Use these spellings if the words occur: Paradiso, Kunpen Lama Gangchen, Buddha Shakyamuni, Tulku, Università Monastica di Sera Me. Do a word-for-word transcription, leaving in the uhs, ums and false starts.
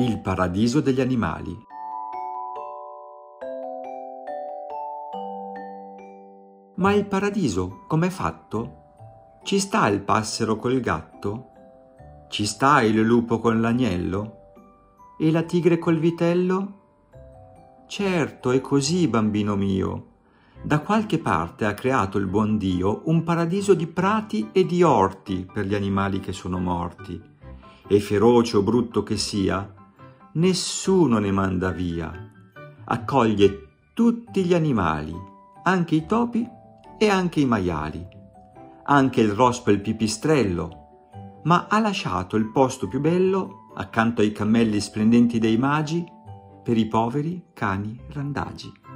Il paradiso degli animali. Ma il paradiso com'è fatto? Ci sta il passero col gatto? Ci sta il lupo con l'agnello? E la tigre col vitello? Certo, è così, bambino mio. Da qualche parte ha creato il buon Dio un paradiso di prati e di orti per gli animali che sono morti. E feroce o brutto che sia, nessuno ne manda via. Accoglie tutti gli animali, anche i topi e anche i maiali, anche il rospo e il pipistrello, ma ha lasciato il posto più bello, accanto ai cammelli splendenti dei magi, per i poveri cani randagi.